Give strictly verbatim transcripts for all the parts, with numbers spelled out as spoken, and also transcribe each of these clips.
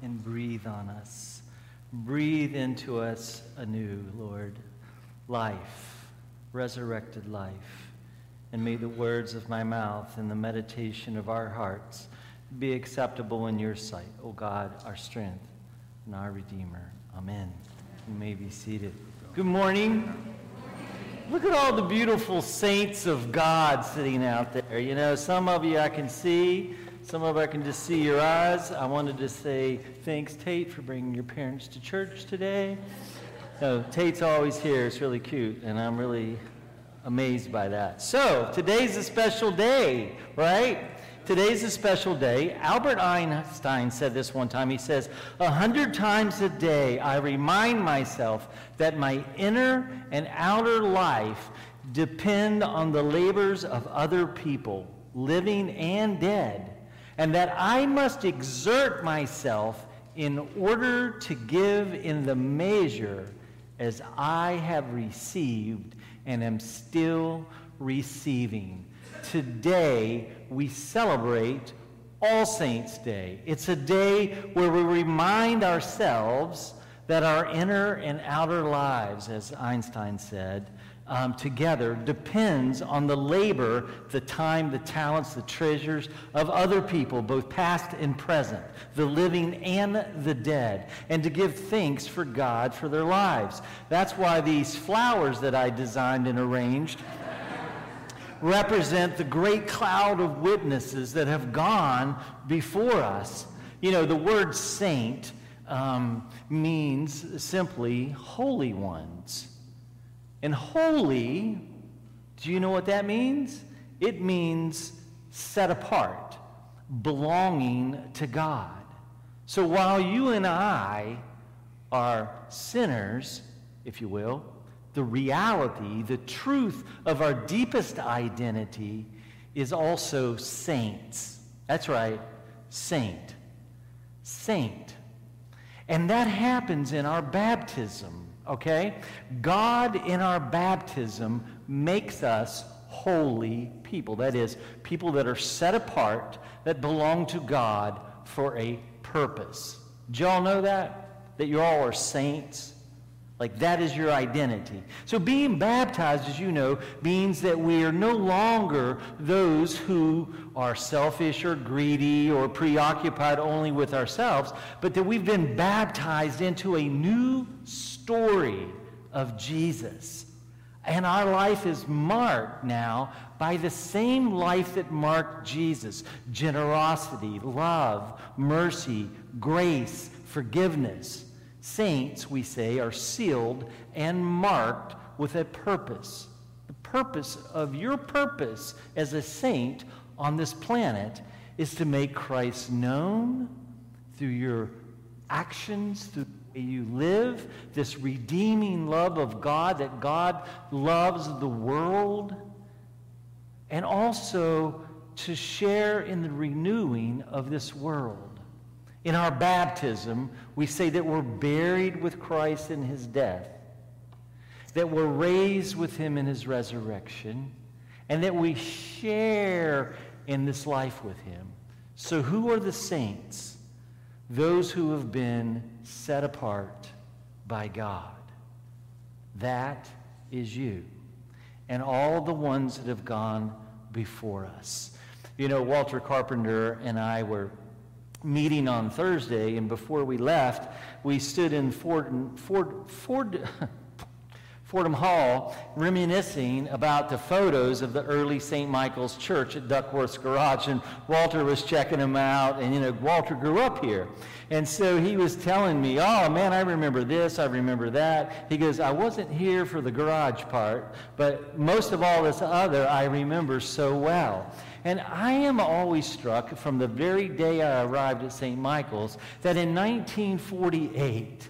and breathe on us. Breathe into us anew, Lord, life, resurrected life. And may the words of my mouth and the meditation of our hearts be acceptable in your sight, O God, our strength and our Redeemer. Amen. You may be seated. Good morning. Look at all the beautiful saints of God sitting out there. You know, some of you I can see. Some of you I can just see your eyes. I wanted to say thanks, Tate, for bringing your parents to church today. No, Tate's always here. It's really cute, and I'm really amazed by that. So today's a special day, right? Today's a special day. Albert Einstein said this one time. He says, a hundred times a day, I remind myself that my inner and outer life depend on the labors of other people, living and dead, and that I must exert myself in order to give in the measure as I have received and am still receiving. Today, we celebrate All Saints' Day. It's a day where we remind ourselves that our inner and outer lives, as Einstein said, Um, together depends on the labor, the time, the talents, the treasures of other people, both past and present, the living and the dead, and to give thanks for God for their lives. That's why these flowers that I designed and arranged represent the great cloud of witnesses that have gone before us. You know, the word saint um, means simply holy ones. And holy, do you know what that means? It means set apart, belonging to God. So while you and I are sinners, if you will, the reality, the truth of our deepest identity is also saints. That's right, saint. Saint. And that happens in our baptism. Okay? God in our baptism makes us holy people. That is, people that are set apart, that belong to God for a purpose. Did y'all know that? That you all are saints? Like, that is your identity. So being baptized, as you know, means that we are no longer those who are selfish or greedy or preoccupied only with ourselves, but that we've been baptized into a new story of Jesus. And our life is marked now by the same life that marked Jesus: generosity, love, mercy, grace, forgiveness. Saints, we say, are sealed and marked with a purpose. The purpose of your purpose as a saint on this planet is to make Christ known through your actions, through the way you live, this redeeming love of God, that God loves the world, and also to share in the renewing of this world. In our baptism, we say that we're buried with Christ in his death, that we're raised with him in his resurrection, and that we share in this life with him. So who are the saints? Those who have been set apart by God. That is you, and all the ones that have gone before us. You know, Walter Carpenter and I were meeting on Thursday, and before we left, we stood in Ford, Ford, Ford, Fordham Hall, reminiscing about the photos of the early Saint Michael's Church at Duckworth's Garage, and Walter was checking them out, and you know, Walter grew up here. And so he was telling me, oh man, I remember this, I remember that. He goes, I wasn't here for the garage part, but most of all this other I remember so well. And I am always struck from the very day I arrived at Saint Michael's that in nineteen forty-eight,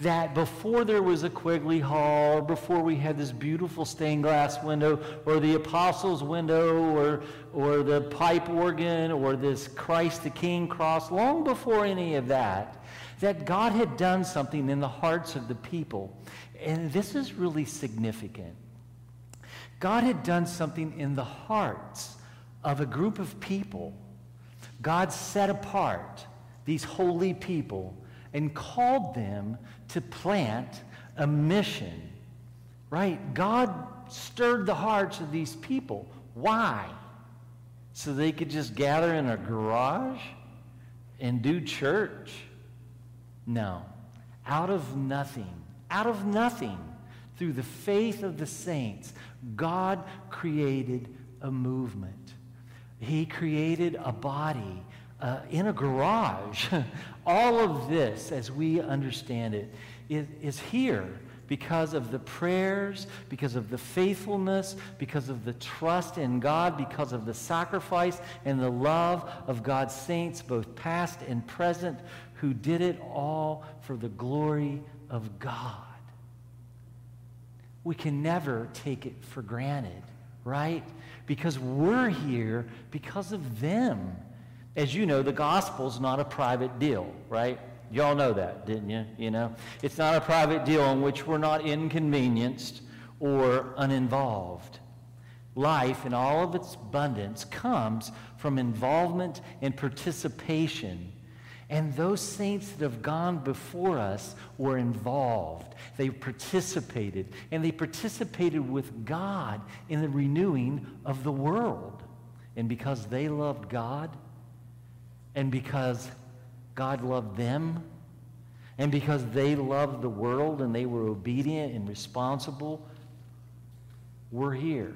that before there was a Quigley Hall, before we had this beautiful stained glass window, or the Apostles' window, or, or the pipe organ, or this Christ the King cross, long before any of that, that God had done something in the hearts of the people. And this is really significant. God had done something in the hearts of a group of people. God set apart these holy people and called them to plant a mission, right? God stirred the hearts of these people. Why? So they could just gather in a garage and do church? No. Out of nothing, out of nothing, through the faith of the saints, God created a movement. He created a body Uh, in a garage. All of this, as we understand it, is, is here because of the prayers, because of the faithfulness, because of the trust in God, because of the sacrifice and the love of God's saints, both past and present, who did it all for the glory of God. We can never take it for granted, right? Because we're here because of them. As you know, the gospel's not a private deal, right? Y'all know that, didn't you? You know, it's not a private deal in which we're not inconvenienced or uninvolved. Life, in all of its abundance, comes from involvement and participation. And those saints that have gone before us were involved. They participated, and they participated with God in the renewing of the world. And because they loved God, and because God loved them, and because they loved the world and they were obedient and responsible, we're here.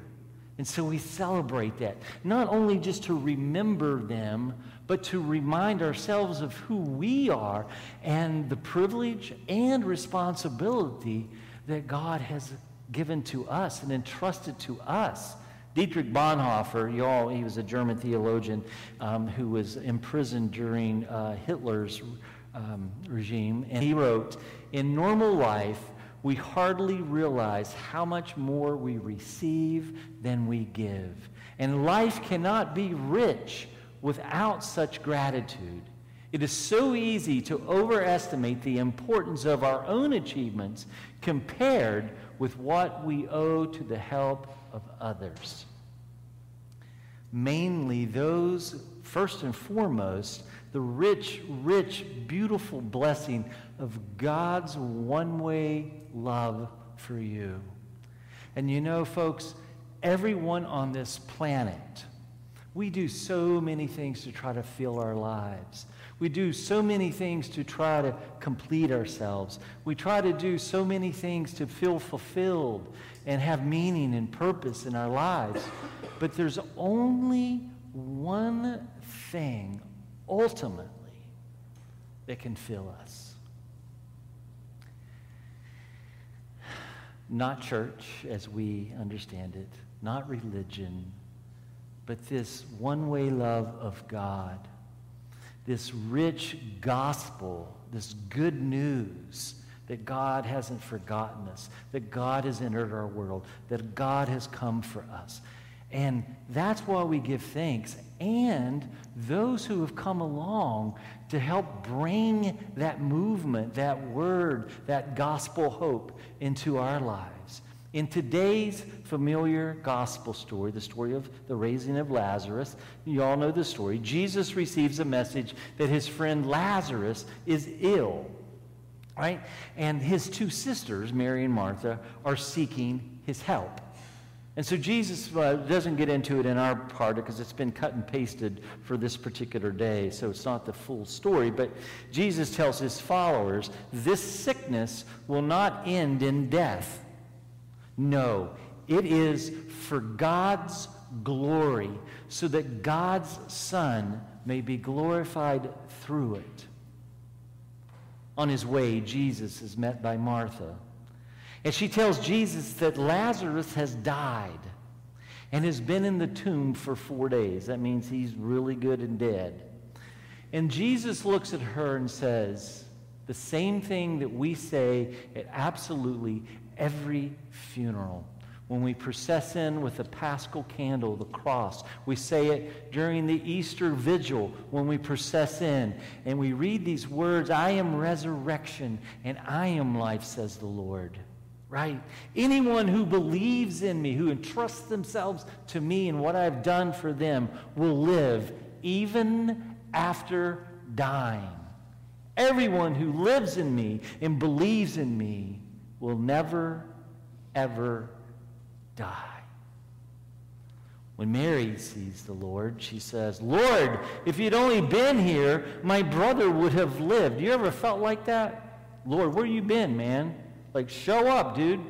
And so we celebrate that, not only just to remember them, but to remind ourselves of who we are and the privilege and responsibility that God has given to us and entrusted to us. Dietrich Bonhoeffer, y'all, he was a German theologian um, who was imprisoned during uh, Hitler's um, regime, and he wrote, "In normal life, we hardly realize how much more we receive than we give, and life cannot be rich without such gratitude. It is so easy to overestimate the importance of our own achievements compared with what we owe to the help of others." Mainly those, first and foremost, the rich, rich, beautiful blessing of God's one-way love for you. And you know, folks, everyone on this planet, we do so many things to try to fill our lives. We do so many things to try to complete ourselves. We try to do so many things to feel fulfilled and have meaning and purpose in our lives. But there's only one thing, ultimately, that can fill us. Not church, as we understand it, not religion, but this one-way love of God. This rich gospel, this good news that God hasn't forgotten us, that God has entered our world, that God has come for us. And that's why we give thanks, and those who have come along to help bring that movement, that word, that gospel hope into our lives. In today's familiar gospel story, the story of the raising of Lazarus, you all know the story, Jesus receives a message that his friend Lazarus is ill, right? And his two sisters, Mary and Martha, are seeking his help. And so Jesus uh, doesn't get into it in our part because it's been cut and pasted for this particular day, so it's not the full story. But Jesus tells his followers, this sickness will not end in death. No, it is for God's glory, so that God's Son may be glorified through it. On his way, Jesus is met by Martha, and she tells Jesus that Lazarus has died and has been in the tomb for four days. That means he's really good and dead. And Jesus looks at her and says the same thing that we say at absolutely every funeral. When we process in with the Paschal candle, the cross, we say it during the Easter vigil when we process in, and we read these words, I am resurrection and I am life, says the Lord. Right? Anyone who believes in me, who entrusts themselves to me and what I've done for them, will live even after dying. Everyone who lives in me and believes in me will never, ever die. When Mary sees the Lord, she says, Lord, if you'd only been here, my brother would have lived. You ever felt like that? Lord, where you been, man? Like, show up, dude.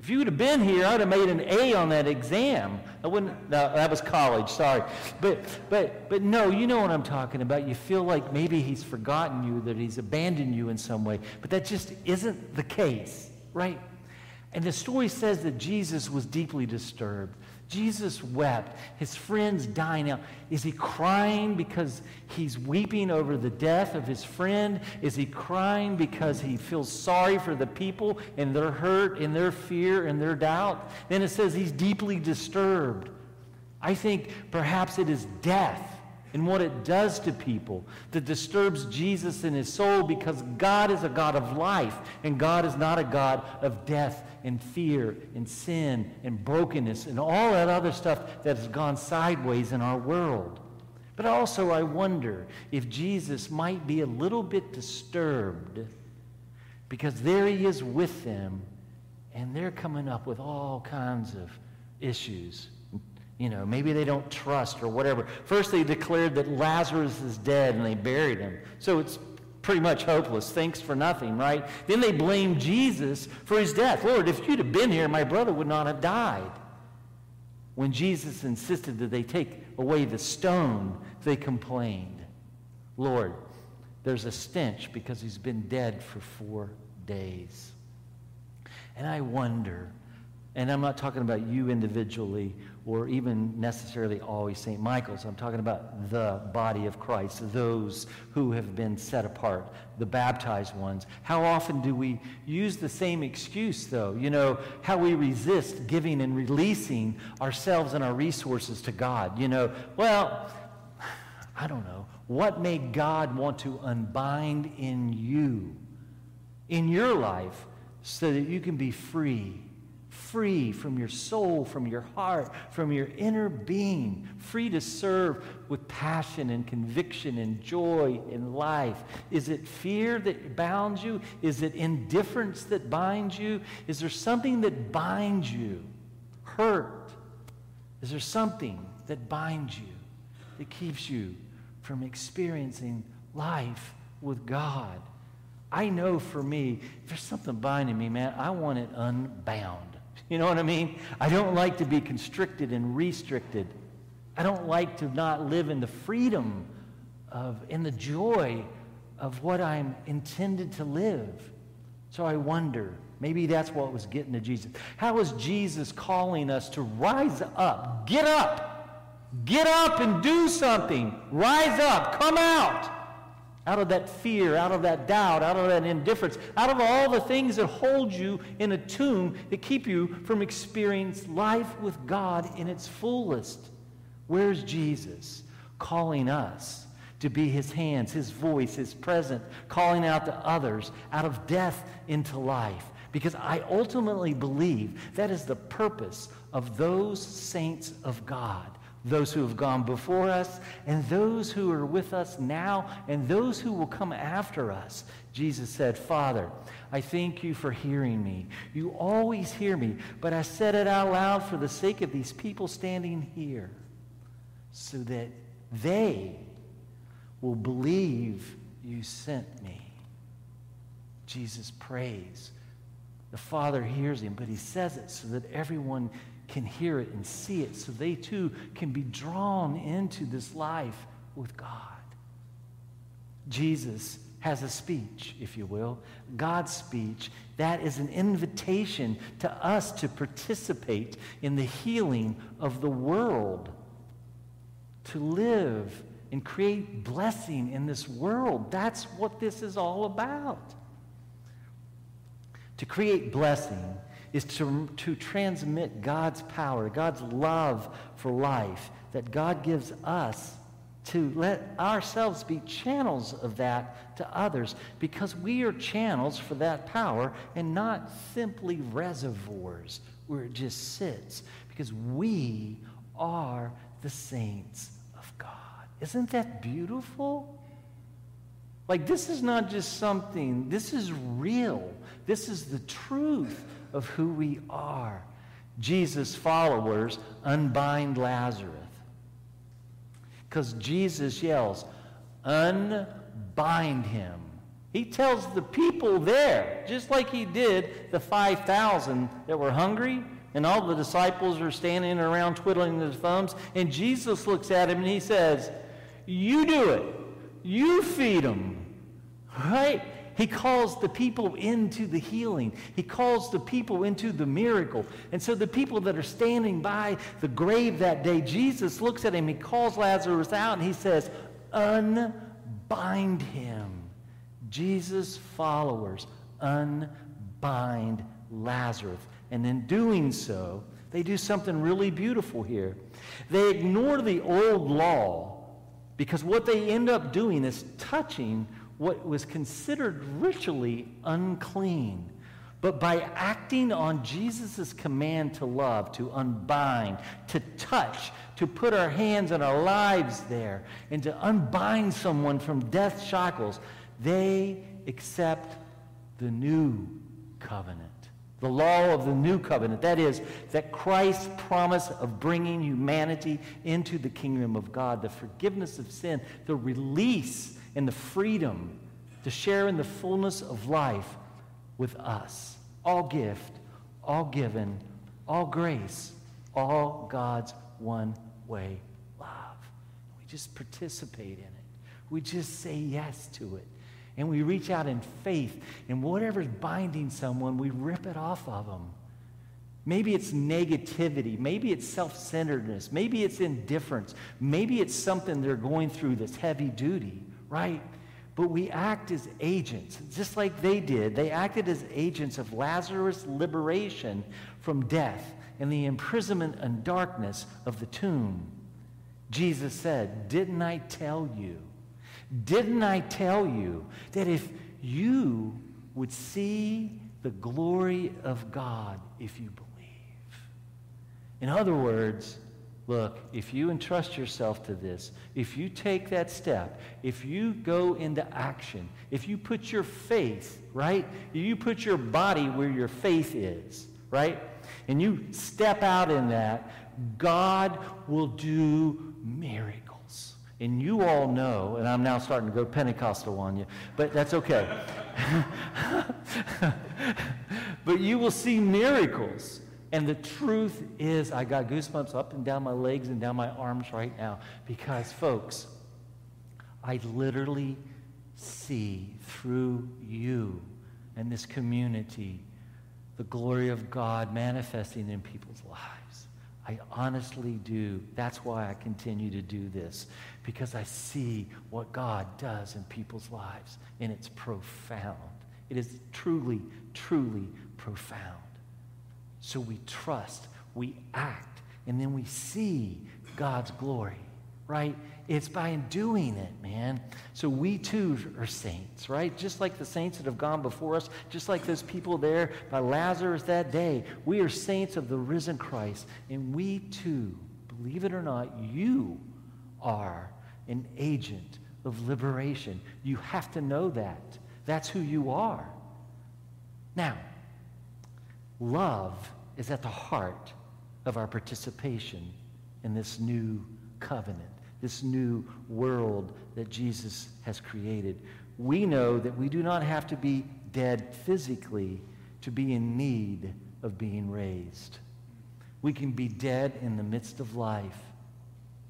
If you would have been here, I'd have made an A on that exam. I wouldn't, no, that was college, sorry. But, but, but no, you know what I'm talking about. You feel like maybe he's forgotten you, that he's abandoned you in some way. But that just isn't the case, right? And the story says that Jesus was deeply disturbed. Jesus wept. His friends dying out. Is he crying because he's weeping over the death of his friend? Is he crying because he feels sorry for the people and their hurt and their fear and their doubt? Then it says he's deeply disturbed. I think perhaps it is death and what it does to people that disturbs Jesus in his soul, because God is a God of life, and God is not a God of death and fear and sin and brokenness and all that other stuff that has gone sideways in our world. But also I wonder if Jesus might be a little bit disturbed because there he is with them, and they're coming up with all kinds of issues. You know, maybe they don't trust or whatever. First, they declared that Lazarus is dead, and they buried him. So it's pretty much hopeless. Thanks for nothing, right? Then they blamed Jesus for his death. Lord, if you'd have been here, my brother would not have died. When Jesus insisted that they take away the stone, they complained. Lord, there's a stench because he's been dead for four days. And I wonder, and I'm not talking about you individually, or even necessarily always Saint Michael's. I'm talking about the body of Christ, those who have been set apart, the baptized ones. How often do we use the same excuse, though? You know, how we resist giving and releasing ourselves and our resources to God. You know, well, I don't know. What may God want to unbind in you, in your life, so that you can be free? Free from your soul, from your heart, from your inner being, free to serve with passion and conviction and joy in life. Is it fear that bounds you? Is it indifference that binds you? Is there something that binds you? Hurt? Is there something that binds you, that keeps you from experiencing life with God? I know for me, if there's something binding me, man, I want it unbound. You know what I mean? I don't like to be constricted and restricted. I don't like to not live in the freedom of, in the joy of what I'm intended to live. So I wonder, maybe that's what was getting to Jesus. How is Jesus calling us to rise up? Get up! Get up and do something! Rise up! Come out! Out of that fear, out of that doubt, out of that indifference, out of all the things that hold you in a tomb that keep you from experiencing life with God in its fullest. Where's Jesus calling us to be his hands, his voice, his presence, calling out to others out of death into life? Because I ultimately believe that is the purpose of those saints of God. Those who have gone before us, and those who are with us now, and those who will come after us. Jesus said, Father, I thank you for hearing me. You always hear me, but I said it out loud for the sake of these people standing here, so that they will believe you sent me. Jesus prays The Father hears him, but he says it so that everyone can hear it and see it, so they too can be drawn into this life with God. Jesus has a speech, if you will, God's speech. That is an invitation to us to participate in the healing of the world, to live and create blessing in this world. That's what this is all about. To create blessing is to, to transmit God's power, God's love for life that God gives us, to let ourselves be channels of that to others, because we are channels for that power and not simply reservoirs where it just sits, because we are the saints of God. Isn't that beautiful? Like, this is not just something, this is real. This is the truth of who we are. Jesus' followers unbind Lazarus, because Jesus yells, unbind him. He tells the people there, just like he did the five thousand that were hungry, and all the disciples are standing around twiddling their thumbs, and Jesus looks at him and he says, you do it. You feed them. Right? He calls the people into the healing. He calls the people into the miracle. And so the people that are standing by the grave that day, Jesus looks at him, he calls Lazarus out, and he says, unbind him. Jesus' followers unbind Lazarus. And in doing so, they do something really beautiful here. They ignore the old law, because what they end up doing is touching what was considered ritually unclean. But by acting on Jesus' command to love, to unbind, to touch, to put our hands and our lives there, and to unbind someone from death's shackles, they accept the new covenant, the law of the new covenant. That is, that Christ's promise of bringing humanity into the kingdom of God, the forgiveness of sin, the release and the freedom to share in the fullness of life with us. All gift, all given, all grace, all God's one-way love. We just participate in it. We just say yes to it. And we reach out in faith, and whatever's binding someone, we rip it off of them. Maybe it's negativity. Maybe it's self-centeredness. Maybe it's indifference. Maybe it's something they're going through that's heavy duty. Right? But we act as agents, just like they did. They acted as agents of Lazarus' liberation from death and the imprisonment and darkness of the tomb. Jesus said, didn't I tell you? Didn't I tell you that if you would see the glory of God if you believe? In other words, look, if you entrust yourself to this, if you take that step, if you go into action, if you put your faith, right? You put your body where your faith is, right? And you step out in that, God will do miracles. And you all know, and I'm now starting to go Pentecostal on you, but that's okay. But you will see miracles. And the truth is, I got goosebumps up and down my legs and down my arms right now, because, folks, I literally see through you and this community the glory of God manifesting in people's lives. I honestly do. That's why I continue to do this, because I see what God does in people's lives, and it's profound. It is truly, truly profound. So we trust, we act, and then we see God's glory, right? It's by doing it, man. So we too are saints, right? Just like the saints that have gone before us, just like those people there by Lazarus that day, we are saints of the risen Christ. And we too, believe it or not, you are an agent of liberation. You have to know that. That's who you are. Now, love is at the heart of our participation in this new covenant, this new world that Jesus has created. We know that we do not have to be dead physically to be in need of being raised. We can be dead in the midst of life,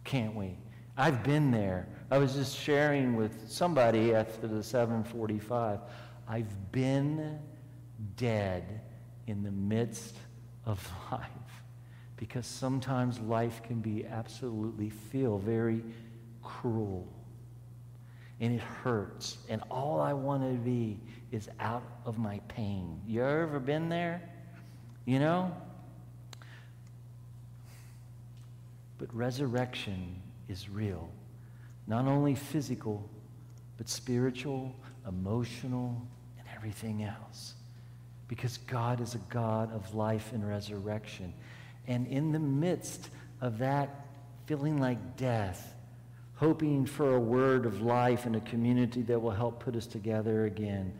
can't we? I've been there. I was just sharing with somebody after the seven forty-five. I've been dead in the midst of life, because sometimes life can be absolutely feel very cruel, and it hurts, and all I want to be is out of my pain. You ever been there? You know? But resurrection is real, not only physical, but spiritual, emotional, and everything else. Because God is a God of life and resurrection. And in the midst of that feeling like death, hoping for a word of life and a community that will help put us together again,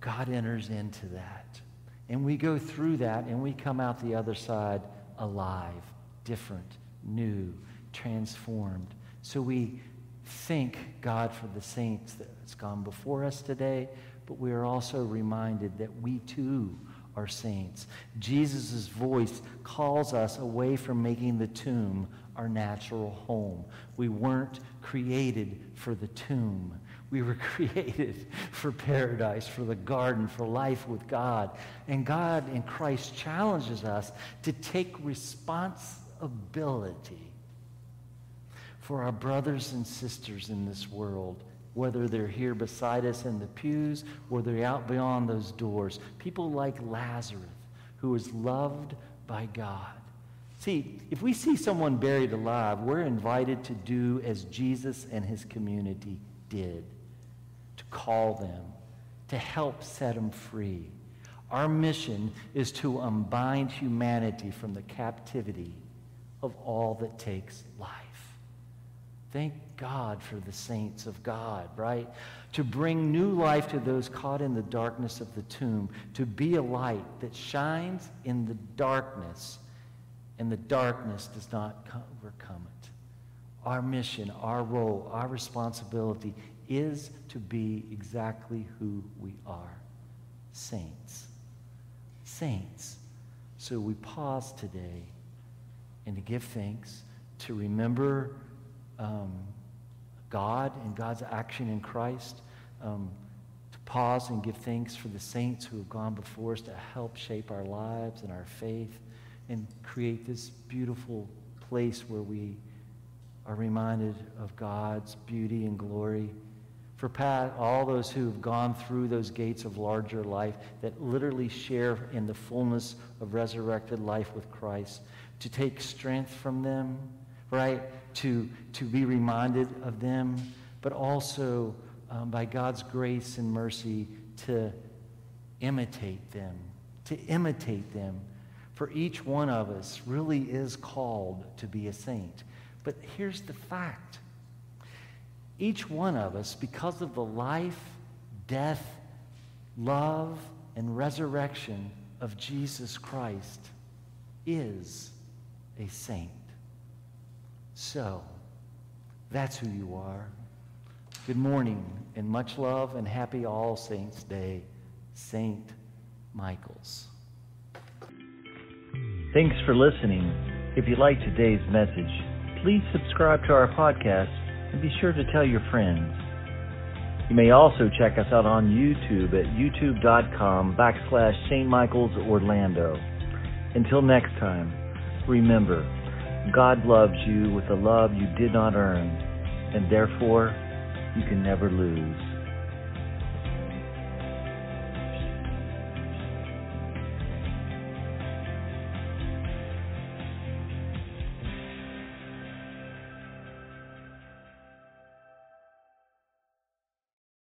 God enters into that. And we go through that, and we come out the other side alive, different, new, transformed. So we thank God for the saints that's gone before us today, but we are also reminded that we too are saints. Jesus' voice calls us away from making the tomb our natural home. We weren't created for the tomb. We were created for paradise, for the garden, for life with God. And God in Christ challenges us to take responsibility for our brothers and sisters in this world, whether they're here beside us in the pews or they're out beyond those doors. People like Lazarus, who is loved by God. See, if we see someone buried alive, we're invited to do as Jesus and his community did, to call them, to help set them free. Our mission is to unbind humanity from the captivity of all that takes life. Thank God for the saints of God, right? To bring new life to those caught in the darkness of the tomb, to be a light that shines in the darkness, and the darkness does not overcome it. Our mission, our role, our responsibility is to be exactly who we are, saints. Saints. So we pause today and to give thanks, to remember um, God and God's action in Christ, um, to pause and give thanks for the saints who have gone before us to help shape our lives and our faith, and create this beautiful place where we are reminded of God's beauty and glory. For Pat, all those who have gone through those gates of larger life that literally share in the fullness of resurrected life with Christ, to take strength from them, right? To, to be reminded of them, but also um, by God's grace and mercy to imitate them, to imitate them. For each one of us really is called to be a saint. But here's the fact. Each one of us, because of the life, death, love, and resurrection of Jesus Christ, is a saint. So, that's who you are. Good morning, and much love, and happy All Saints' Day, Saint Michael's. Thanks for listening. If you like today's message, please subscribe to our podcast and be sure to tell your friends. You may also check us out on YouTube at youtube.com backslash Saint Michael's Orlando. Until next time, remember, God loves you with a love you did not earn, and therefore you can never lose.